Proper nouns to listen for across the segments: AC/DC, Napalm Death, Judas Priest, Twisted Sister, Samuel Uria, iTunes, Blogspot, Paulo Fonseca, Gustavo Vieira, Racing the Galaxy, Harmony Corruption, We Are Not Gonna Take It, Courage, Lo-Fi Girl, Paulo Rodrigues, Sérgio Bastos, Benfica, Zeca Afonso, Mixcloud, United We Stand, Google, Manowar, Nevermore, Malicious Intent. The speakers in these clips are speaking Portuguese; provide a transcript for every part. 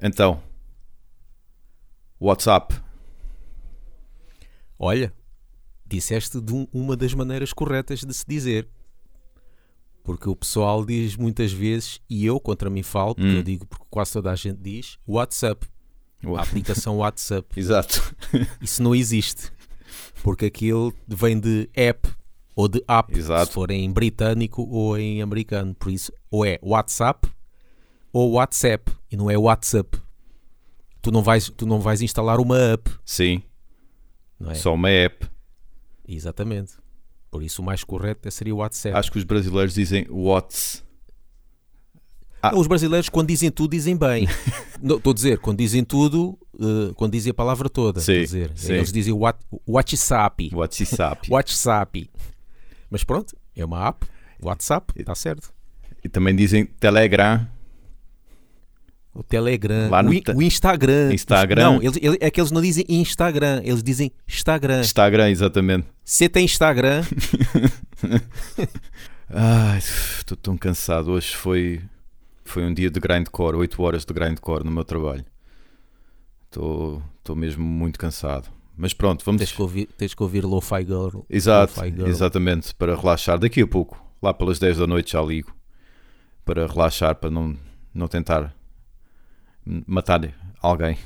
Então, WhatsApp. Olha, disseste de uma das maneiras corretas de se dizer. Porque o pessoal diz muitas vezes, e eu contra mim falo, porque eu digo, porque quase toda a gente diz, WhatsApp. A aplicação WhatsApp. Exato. Isso não existe. Porque aquilo vem de app ou de app. Exato. Se for em britânico ou em americano. Por isso, ou é WhatsApp ou WhatsApp. E não é WhatsApp. Tu não vais instalar uma app. Sim. Não é? Só uma app. Exatamente. Por isso o mais correto seria o WhatsApp. Acho que os brasileiros dizem Whats. Ah. Os brasileiros quando dizem tudo dizem bem. Estou a dizer, quando dizem tudo, quando dizem a palavra toda. Sim, dizer, eles dizem WhatsApp. WhatsApp. WhatsApp. Mas pronto, é uma app. WhatsApp, está certo. E também dizem Telegram. O Telegram, o Instagram. Instagram. Não, é que eles não dizem Instagram, eles dizem Instagram. Instagram, exatamente. Você tem Instagram? Ai, estou tão cansado. Hoje foi um dia de grindcore, 8 horas de grindcore no meu trabalho. Estou mesmo muito cansado. Mas pronto, vamos... Tens que ouvir Lo-Fi Girl. Exato, Lo-Fi Girl. Exatamente, para relaxar. Daqui a pouco, lá pelas 10 da noite já ligo. Para relaxar, para não tentar... matar alguém.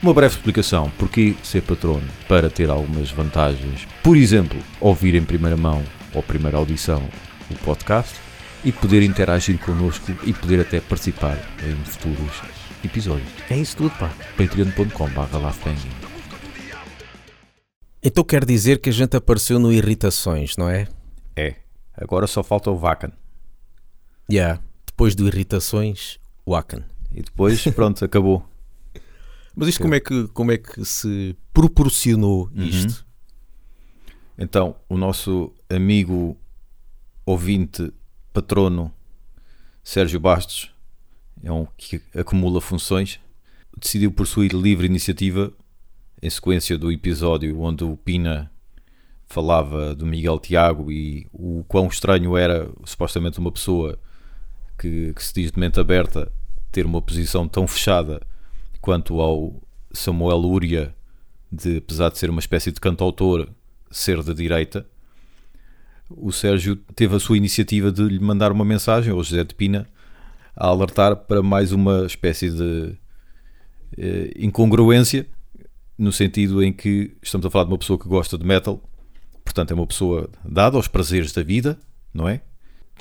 Uma breve explicação. Porquê ser patrono? Para ter algumas vantagens. Por exemplo, ouvir em primeira mão ou primeira audição o podcast e poder interagir connosco e poder até participar em futuros episódios. É isso tudo, pá. patreon.com/LoveBanging. Então quer dizer que a gente apareceu no Irritações, não é? É. Agora só falta o Vacan. Yeah. Depois do Irritações, o Akan. E depois, pronto, acabou. Mas isto como é que se proporcionou isto? Então, o nosso amigo ouvinte, patrono, Sérgio Bastos, é um que acumula funções, decidiu por sua livre iniciativa, em sequência do episódio onde o Pina falava do Miguel Tiago e o quão estranho era, supostamente, uma pessoa... Que se diz de mente aberta ter uma posição tão fechada quanto ao Samuel Uria, de, apesar de ser uma espécie de cantautor, ser de direita. O Sérgio teve a sua iniciativa de lhe mandar uma mensagem ao José de Pina a alertar para mais uma espécie de incongruência, no sentido em que estamos a falar de uma pessoa que gosta de metal, portanto é uma pessoa dada aos prazeres da vida, não é?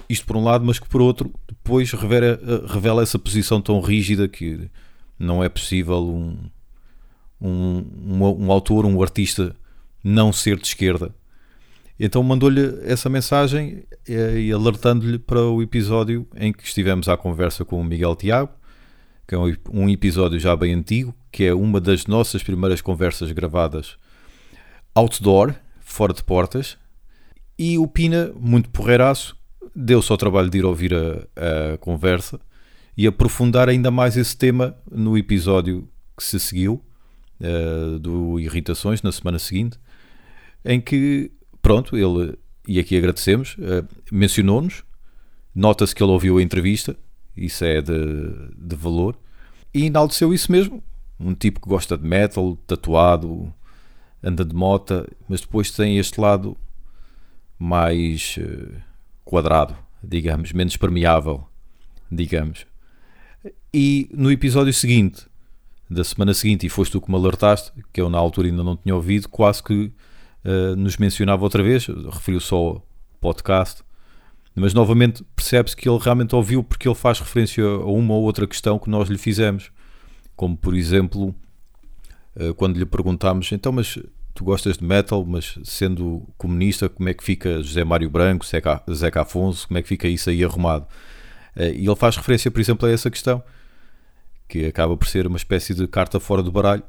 Isto por um lado, mas que por outro depois revela essa posição tão rígida que não é possível um autor, um artista não ser de esquerda. Então mandou-lhe essa mensagem e alertando-lhe para o episódio em que estivemos à conversa com o Miguel Tiago, que é um episódio já bem antigo, que é uma das nossas primeiras conversas gravadas outdoor, fora de portas, e o Pina, muito porreiraço, deu-se ao trabalho de ir ouvir a conversa e aprofundar ainda mais esse tema no episódio que se seguiu, do Irritações, na semana seguinte, em que, pronto, ele, e aqui agradecemos, mencionou-nos, nota-se que ele ouviu a entrevista, isso é de valor, e enalteceu isso mesmo, um tipo que gosta de metal, tatuado, anda de mota, mas depois tem este lado mais... quadrado, digamos, menos permeável, digamos. E no episódio seguinte, da semana seguinte, e foste tu que me alertaste, que eu na altura ainda não tinha ouvido, quase que nos mencionava outra vez, referiu só ao podcast, mas novamente percebe-se que ele realmente ouviu, porque ele faz referência a uma ou outra questão que nós lhe fizemos, como por exemplo, quando lhe perguntámos, então mas... tu gostas de metal, mas sendo comunista, como é que fica José Mário Branco, Zeca Afonso, como é que fica isso aí arrumado? E ele faz referência, por exemplo, a essa questão, que acaba por ser uma espécie de carta fora do baralho,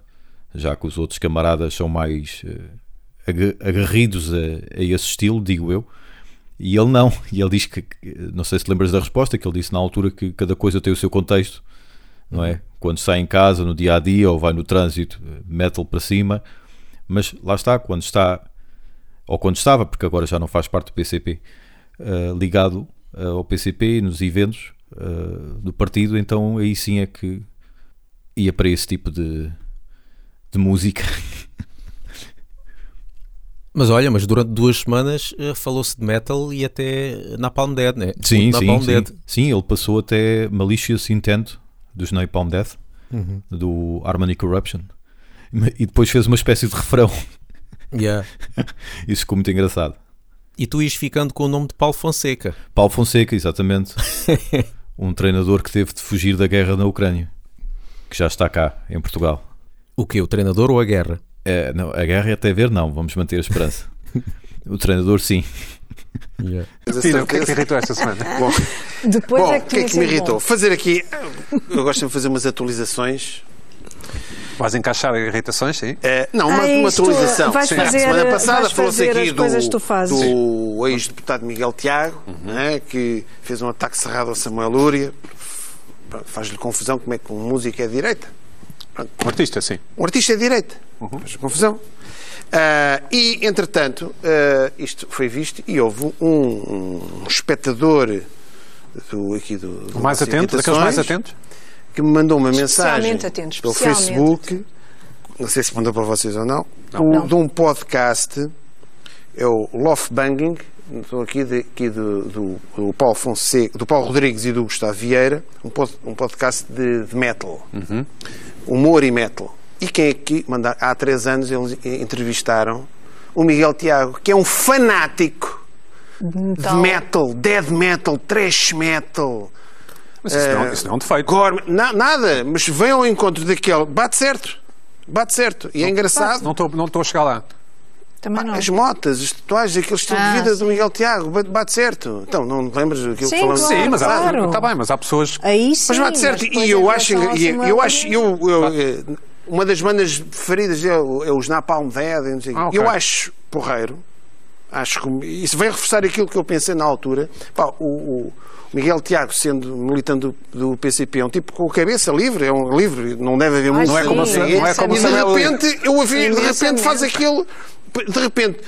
já que os outros camaradas são mais agarridos a esse estilo, digo eu, e ele não. E ele diz que, não sei se te lembras da resposta, que ele disse na altura que cada coisa tem o seu contexto, não é? Quando sai em casa, no dia-a-dia, ou vai no trânsito, metal para cima... Mas lá está, quando está, ou quando estava, porque agora já não faz parte do PCP, ligado ao PCP nos eventos, do partido, então aí sim é que ia para esse tipo de música. Mas olha, mas durante 2 semanas falou-se de metal e até Napalm Death, né? Sim, Napalm Death. Sim, ele passou até Malicious Intent dos Napalm Death, do Harmony Corruption, e depois fez uma espécie de refrão. Yeah. Isso ficou muito engraçado. E tu ias ficando com o nome de Paulo Fonseca. Paulo Fonseca, exatamente. Um treinador que teve de fugir da guerra na Ucrânia, que já está cá, em Portugal. O quê? O treinador ou a guerra? É, não, a guerra é até ver, não, vamos manter a esperança. O treinador, sim. Yeah. Pina, o que é que te irritou esta semana? Bom, o que é que me irritou? Fazer aqui, eu gosto de fazer umas atualizações. Vais encaixar irritações, sim? É, não, uma atualização. Semana passada falou-se aqui do ex-deputado Miguel Tiago, né, que fez um ataque cerrado ao Samuel Uria. Faz-lhe confusão como é que um músico é de direita. Pronto. Um artista, sim. Um artista é de direita. Faz-lhe confusão. E, entretanto, isto foi visto e houve um espectador do mais atento, daqueles mais atentos, que me mandou uma mensagem pelo Facebook, não sei se mandou para vocês ou não, de um podcast, é o Love Banging, estou aqui do Paulo Fonseca, do Paulo Rodrigues e do Gustavo Vieira, um podcast de metal, humor e metal. E quem é que mandar? Há 3 anos eles entrevistaram o Miguel Tiago, que é um fanático de metal, death metal, thrash metal. Mas isso não é um defeito. Gore, nada, mas vem ao encontro daquele. Bate certo. E não, é engraçado. Não estou a chegar lá. Também não. As motas, as tatuagens, aqueles estilo de vida do Miguel Tiago, bate certo. Então, não lembras daquilo que falamos? Claro, sim, mas claro. Está bem, mas há pessoas. Aí sim, mas bate certo. Mas e eu acho, uma das bandas preferidas é os Napalm Death, não sei o quê. Eu acho porreiro. Acho que isso vem reforçar aquilo que eu pensei na altura. Pá, o Miguel Tiago, sendo militante do PCP, é um tipo com a cabeça livre, é um livre, não deve haver muito. Não é como e de repente faz aquilo. De repente,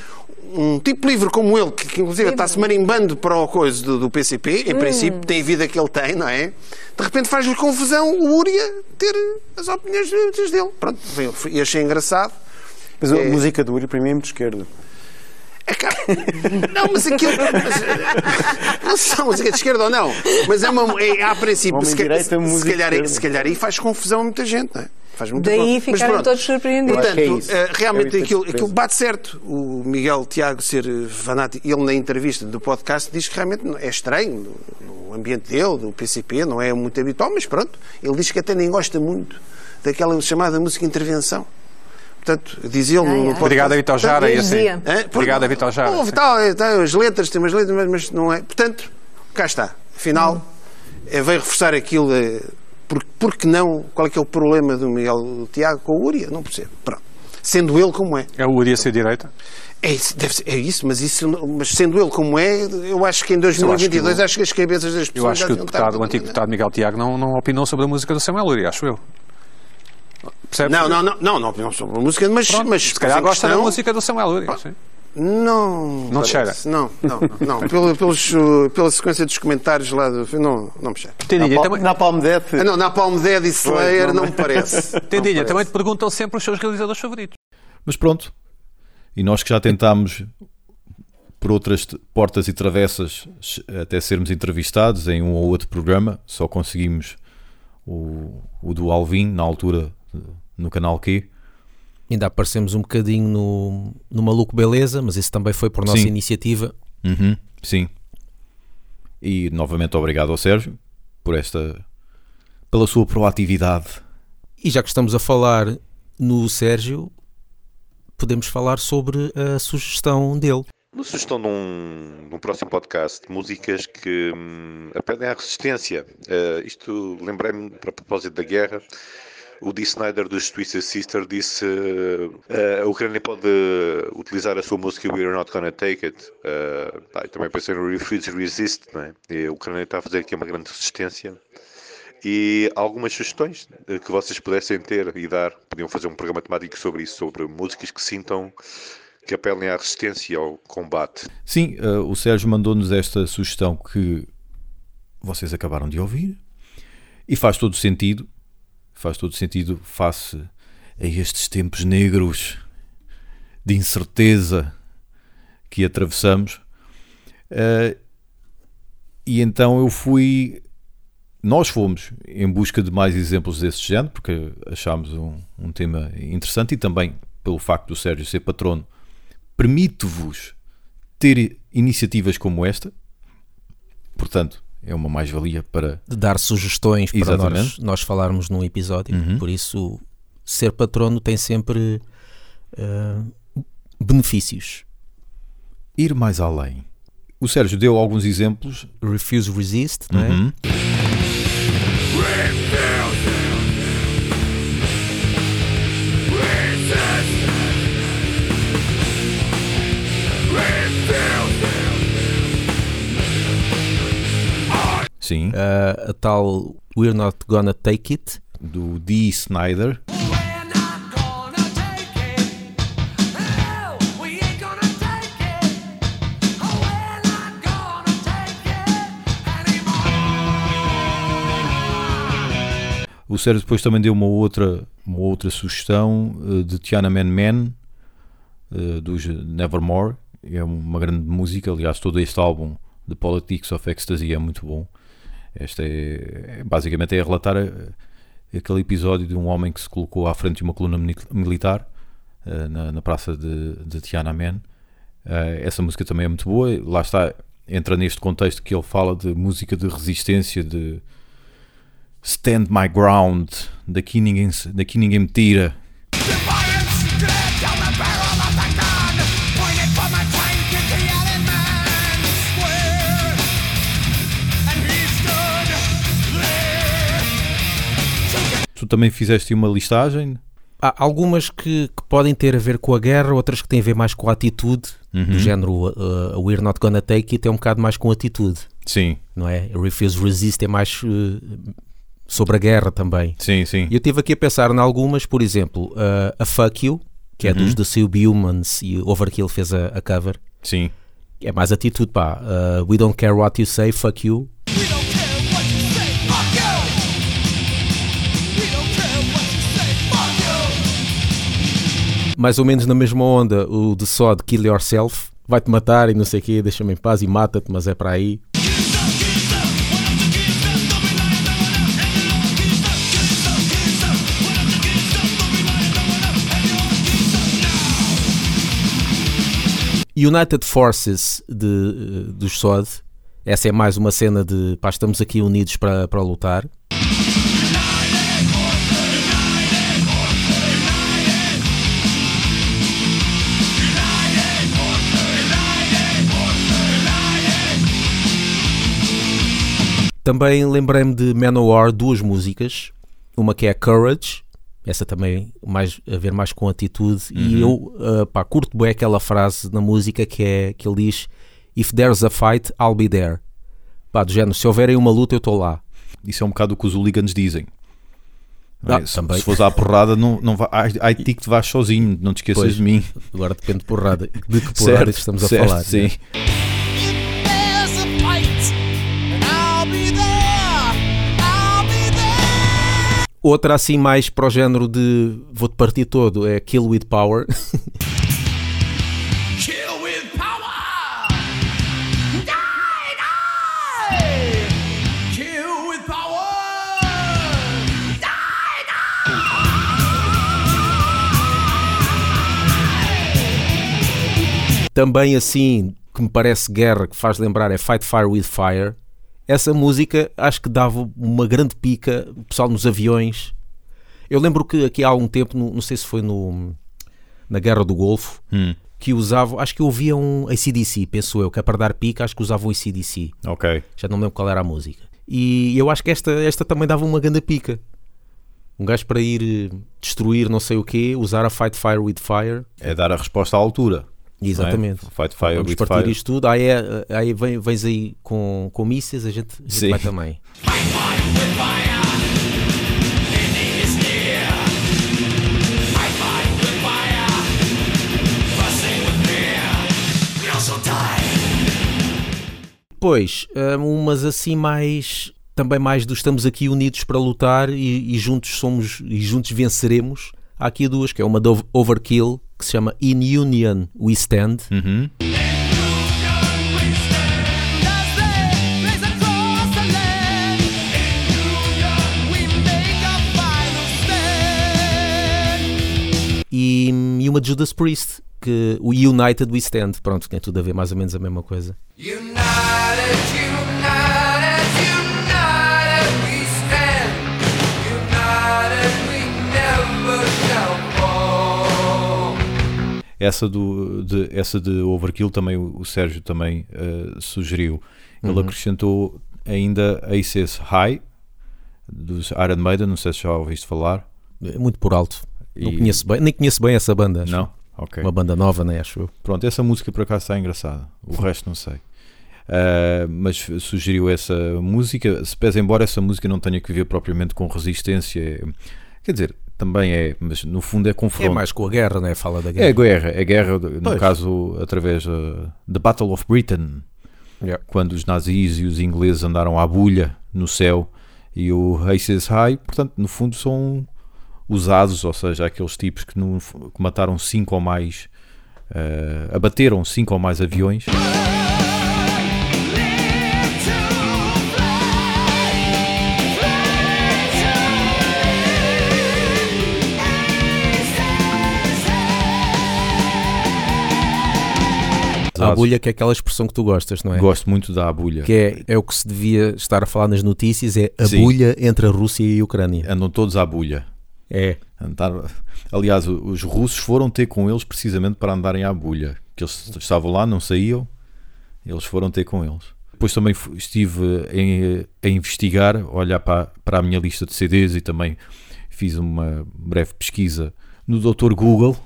um tipo livre como ele, que inclusive está-se marimbando para o coisa do PCP, em princípio, tem a vida que ele tem, não é? De repente faz-lhe confusão o Uria ter as opiniões dele. Pronto, e achei engraçado. Mas a música do Uria, para mim, é muito esquerda. Não, mas aquilo. Não sei se é música de esquerda ou não, mas há princípio. Se calhar aí faz confusão a muita gente, não é? Daí ficaram todos surpreendidos. Portanto, realmente aquilo bate certo. O Miguel Tiago ser fanático, ele na entrevista do podcast diz que realmente é estranho o ambiente dele, do PCP, não é muito habitual, mas pronto, ele diz que até nem gosta muito daquela chamada música intervenção. Portanto, diz ele no podcast. Obrigado a Vitor Jara e assim. Obrigado a Vitor Jara. As letras, tem umas letras, mas não é. Portanto, cá está. Afinal, veio reforçar aquilo. Porque não? Qual é que é o problema do Miguel Tiago com o Uria? Não percebo. Pronto. Sendo ele como é. É o Uria ser direita? É isso, mas sendo ele como é, eu acho que em 2022 acho que as cabeças das pessoas... Eu acho que o antigo deputado Miguel Tiago não opinou sobre a música do Samuel Uria, acho eu. Percebes? Não opinou sobre a música, mas se calhar gosta da música do Samuel Uria, sim. Não te cheira? Não. Pela sequência dos comentários lá do... Não me cheira. Napalm Death? Não, Napalm Death e Slayer não me parece. Tendinha, também te perguntam sempre os seus realizadores favoritos. Mas pronto. E nós que já tentámos, por outras portas e travessas, até sermos entrevistados em um ou outro programa, só conseguimos o do Alvin, na altura, no canal Q. Ainda aparecemos um bocadinho no Maluco Beleza, mas isso também foi por nossa iniciativa. Sim. E novamente obrigado ao Sérgio pela sua proatividade. E já que estamos a falar no Sérgio, podemos falar sobre a sugestão dele. Uma sugestão num próximo podcast, músicas que apelem à resistência. Isto lembrei-me, para propósito da guerra, o Dee Snider dos Twisted Sister disse a Ucrânia pode utilizar a sua música We Are Not Gonna Take It. Também pensei no Refuse Resist, não é? E a Ucrânia está a fazer aqui uma grande resistência. E algumas sugestões que vocês pudessem ter e dar, podiam fazer um programa temático sobre isso, sobre músicas que sintam, que apelem à resistência e ao combate. Sim, o Sérgio mandou-nos esta sugestão que vocês acabaram de ouvir, e faz todo sentido face a estes tempos negros de incerteza que atravessamos, e então nós fomos em busca de mais exemplos desse género, porque achámos um tema interessante, e também pelo facto do Sérgio ser patrono, permite-vos ter iniciativas como esta, portanto é uma mais-valia para... de dar sugestões para nós falarmos num episódio, por isso ser patrono tem sempre benefícios. Ir mais além. O Sérgio deu alguns exemplos. Refuse Resist, não é? Sim. A tal We Are Not Gonna Take It, do Dee Snider. O Sérgio depois também deu uma outra sugestão de Tiananmen dos Nevermore. É uma grande música, aliás todo este álbum de Politics of Ecstasy é muito bom. Esta é basicamente é relatar aquele episódio de um homem que se colocou à frente de uma coluna militar na praça de Tiananmen. Essa música também é muito boa, lá está, entra neste contexto que ele fala de música de resistência, de Stand My Ground, daqui ninguém me tira. Tu também fizeste uma listagem? Há algumas que podem ter a ver com a guerra, outras que têm a ver mais com a atitude, do género We're Not Gonna Take It é um bocado mais com atitude. Sim. Não é? Refuse Resist é mais... sobre a guerra também. Sim, sim. Eu estive aqui a pensar em algumas, por exemplo, a Fuck You, que é dos The Subhumans, e Overkill fez a cover. Sim. É mais atitude, pá. We Don't Care What You Say, Fuck You. We don't care what you say, fuck you. We don't care what you say, fuck you. Mais ou menos na mesma onda, o de S.O.D. Kill Yourself, vai-te matar e não sei o quê, deixa-me em paz e mata-te, mas é para aí. United Forces dos S.O.D., essa é mais uma cena de pá, estamos aqui unidos para lutar. Também lembrei-me de Manowar, duas músicas, uma que é Courage, essa também mais, a ver mais com atitude, e eu curto bem aquela frase na música que ele diz If there's a fight, I'll be there, do género, se houverem uma luta eu estou lá. Isso é um bocado o que os hooligans dizem, se fores à porrada não vai, ai ti que te vais sozinho, não te esqueças de mim. Agora depende de porrada, de que porrada certo, estamos a falar, sim. Né? Outra assim mais para o género de vou-te partir todo é Kill with Power. Kill with Power! Die! Kill with Power! Die! Também assim, que me parece guerra, que faz lembrar é Fight Fire with Fire. Essa música acho que dava uma grande pica, o pessoal nos aviões. Eu lembro que aqui há algum tempo, não sei se foi na Guerra do Golfo, que usavam, acho que ouvia um AC/DC, penso eu, que é para dar pica, acho que usavam um AC/DC. Ok. Já não lembro qual era a música. E eu acho que esta também dava uma grande pica. Um gajo para ir destruir não sei o quê, usar a Fight Fire with Fire. É dar a resposta à altura. Exatamente, é? Fight Fire, vamos partir fire. Isto tudo, aí vens aí com mísseis, a gente vai também. Fight fire with fire. Ending is near. Fight fire with fire. Fussing with fear. We also die. Depois, umas assim mais, também mais do estamos aqui unidos para lutar e juntos somos e juntos venceremos. Há aqui duas, que é uma do Overkill, que se chama In Union We Stand. Uhum. E uma de Judas Priest, que o United We Stand, pronto, tem tudo a ver, mais ou menos a mesma coisa. United, united, united we stand. United we never shall fall. Essa de Overkill também o Sérgio também sugeriu. Ele acrescentou ainda Aces High dos Iron Maiden, não sei se já ouviste falar. Muito por alto. Não conheço bem, nem conheço bem essa banda, acho. Não? Okay. Uma banda nova, nem acho eu. Pronto, essa música por acaso está engraçada. O resto não sei. Mas sugeriu essa música. Se pese embora essa música não tenha que ver propriamente com resistência, quer dizer, também é, mas no fundo é confronto. É mais com a guerra, não é? Fala da guerra. É guerra no pois. Caso através da Battle of Britain, yeah. Quando os nazis e os ingleses andaram à bulha no céu e o Aces High, portanto, no fundo são usados, ou seja, aqueles tipos que mataram 5 ou mais, abateram 5 ou mais aviões. A abulha, que é aquela expressão que tu gostas, não é? Gosto muito da abulha. Que é o que se devia estar a falar nas notícias, é a bulha entre a Rússia e a Ucrânia. Andam todos à bulha. É. Aliás, os russos foram ter com eles precisamente para andarem à bulha, que eles estavam lá, não saíam, eles foram ter com eles. Depois também estive a investigar, a olhar para a minha lista de CDs, e também fiz uma breve pesquisa no Dr. Google.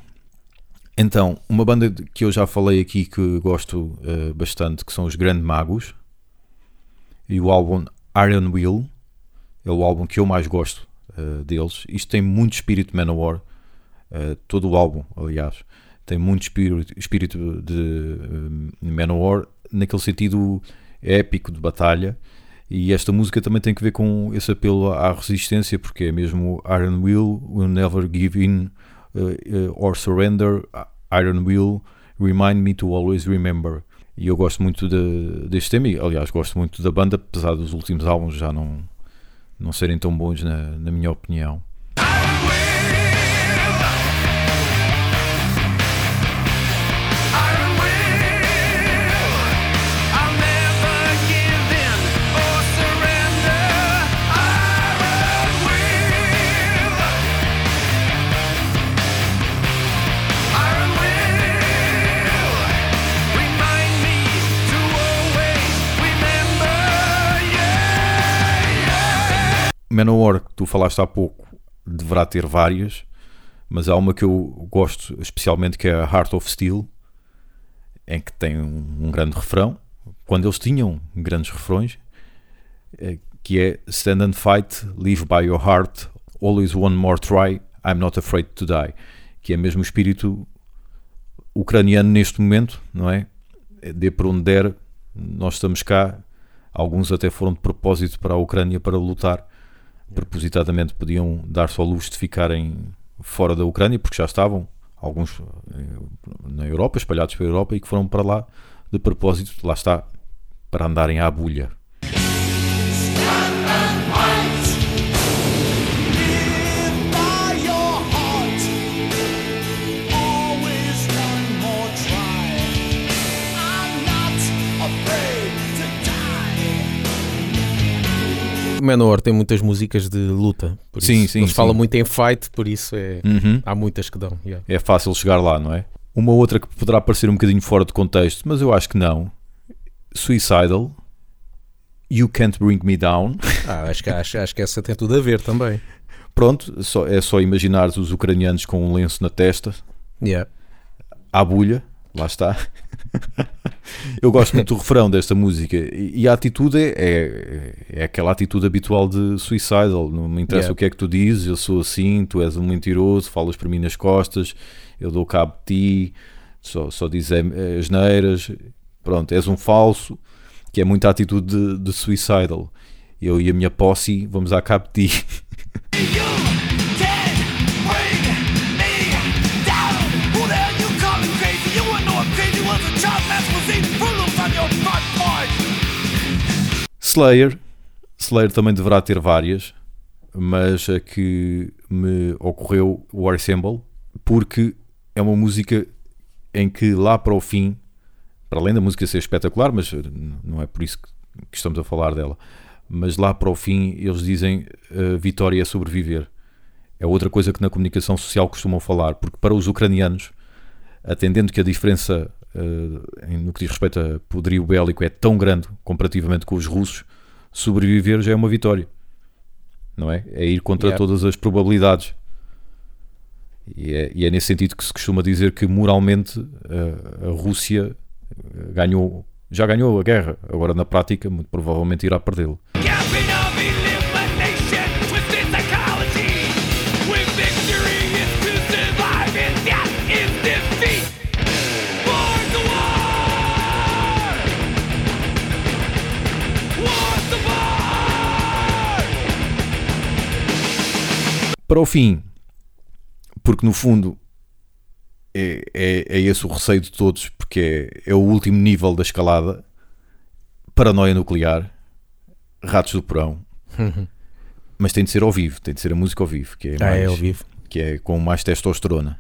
Então, uma banda que eu já falei aqui que gosto bastante, que são os Grandes Magos, e o álbum Iron Will é o álbum que eu mais gosto deles. Isto tem muito espírito de Manowar, todo o álbum, aliás, tem muito espírito de Manowar, naquele sentido épico de batalha, e esta música também tem que ver com esse apelo à resistência, porque é mesmo Iron Will, Will Never Give In or Surrender, Iron Will, Remind Me To Always Remember. E eu gosto muito deste tema, e aliás gosto muito da banda, apesar dos últimos álbuns já não serem tão bons na minha opinião. Manowar, que tu falaste há pouco, deverá ter várias, mas há uma que eu gosto especialmente, que é a Heart of Steel, em que tem um grande refrão, quando eles tinham grandes refrões, que é Stand and Fight, Live by Your Heart, Always One More Try, I'm Not Afraid to Die, que é mesmo o espírito ucraniano neste momento, não é? Dê por onde der, nós estamos cá. Alguns até foram de propósito para a Ucrânia para lutar, propositadamente. Podiam dar-se ao luxo de ficarem fora da Ucrânia, porque já estavam alguns na Europa, espalhados pela Europa, e que foram para lá de propósito, lá está, para andarem à bulha. Manowar tem muitas músicas de luta, por sim, isso. Sim, eles falam muito em fight, por isso é, há muitas que dão. Yeah. É fácil chegar lá, não é? Uma outra que poderá parecer um bocadinho fora de contexto, mas eu acho que não. Suicidal, You Can't Bring Me Down. Acho que essa tem tudo a ver também. Pronto, é só imaginar os ucranianos com um lenço na testa, yeah, à bulha, lá está. Eu gosto muito do refrão desta música, e a atitude é aquela atitude habitual de Suicidal. Não me interessa, yeah, o que é que tu dizes, eu sou assim, tu és um mentiroso, falas para mim nas costas, eu dou cabo de ti, só dizes asneiras, pronto, és um falso. que é muito a atitude de Suicidal. Eu e a minha posse vamos à cabo de ti. Slayer também deverá ter várias, mas a que me ocorreu, War Symbol, porque é uma música em que lá para o fim, para além da música ser espetacular, mas não é por isso que estamos a falar dela, mas lá para o fim eles dizem a vitória é sobreviver. É outra coisa que na comunicação social costumam falar, porque para os ucranianos, atendendo que a diferença no que diz respeito a poderio bélico é tão grande comparativamente com os russos, sobreviver já é uma vitória, não é? É ir contra todas as probabilidades. E é nesse sentido que se costuma dizer que moralmente a Rússia já ganhou a guerra, agora na prática muito provavelmente irá perdê-lo. Para o fim, porque no fundo é esse o receio de todos, porque é o último nível da escalada: paranoia nuclear, ratos do porão. Mas tem de ser ao vivo, tem de ser a música ao vivo, que é, mais, é ao vivo, que é com mais testosterona,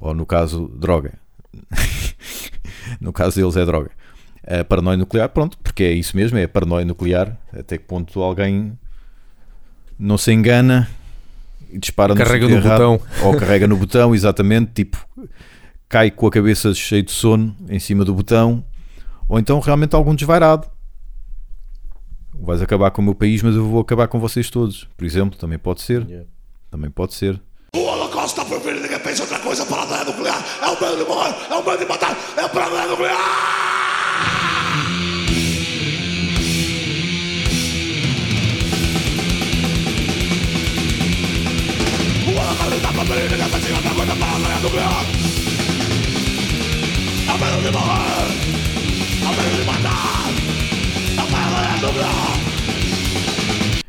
ou no caso droga. No caso deles é droga. A paranoia nuclear, pronto, porque é isso mesmo, é a paranoia nuclear, até que ponto alguém não se engana e dispara no botão, ou carrega no botão, exatamente, tipo cai com a cabeça cheia de sono em cima do botão, ou então realmente algum desvairado: vais acabar com o meu país, mas eu vou acabar com vocês todos, por exemplo, também pode ser. Também pode ser. O holocausto está proibido, ninguém pensa outra coisa. Para a paranoia nuclear é o medo de morrer, é o medo de matar, é a paranoia nuclear.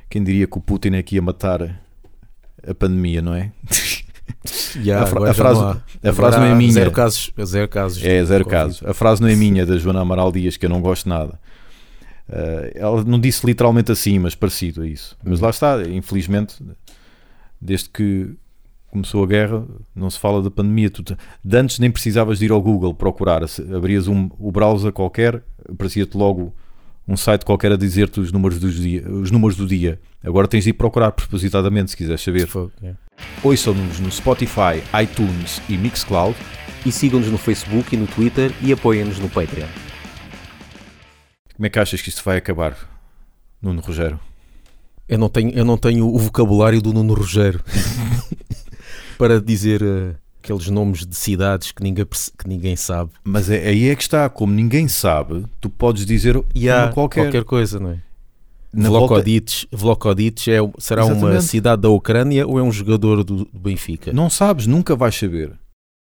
Quem diria que o Putin aqui ia matar a pandemia, não é? A frase não é minha. Zero casos. É, zero casos. A frase não é minha, da Joana Amaral Dias, que eu não gosto nada. Ela não disse literalmente assim, mas parecido a isso. Mas lá está, infelizmente, desde que começou a guerra, não se fala da pandemia. De antes nem precisavas de ir ao Google procurar, abrias o browser qualquer, aparecia-te logo um site qualquer a dizer-te os números do dia. Agora tens de ir procurar propositadamente se quiseres saber. Ouçam-nos no Spotify, iTunes e Mixcloud, e sigam-nos no Facebook e no Twitter, e apoiem-nos no Patreon. Como é que achas que isto vai acabar, Nuno Rogério? Eu não tenho o vocabulário do Nuno Rogério para dizer aqueles nomes de cidades que ninguém sabe. Mas aí é que está, como ninguém sabe, tu podes dizer qualquer coisa, não é? Vlocodites será, exatamente, uma cidade da Ucrânia ou é um jogador do Benfica? Não sabes, nunca vais saber.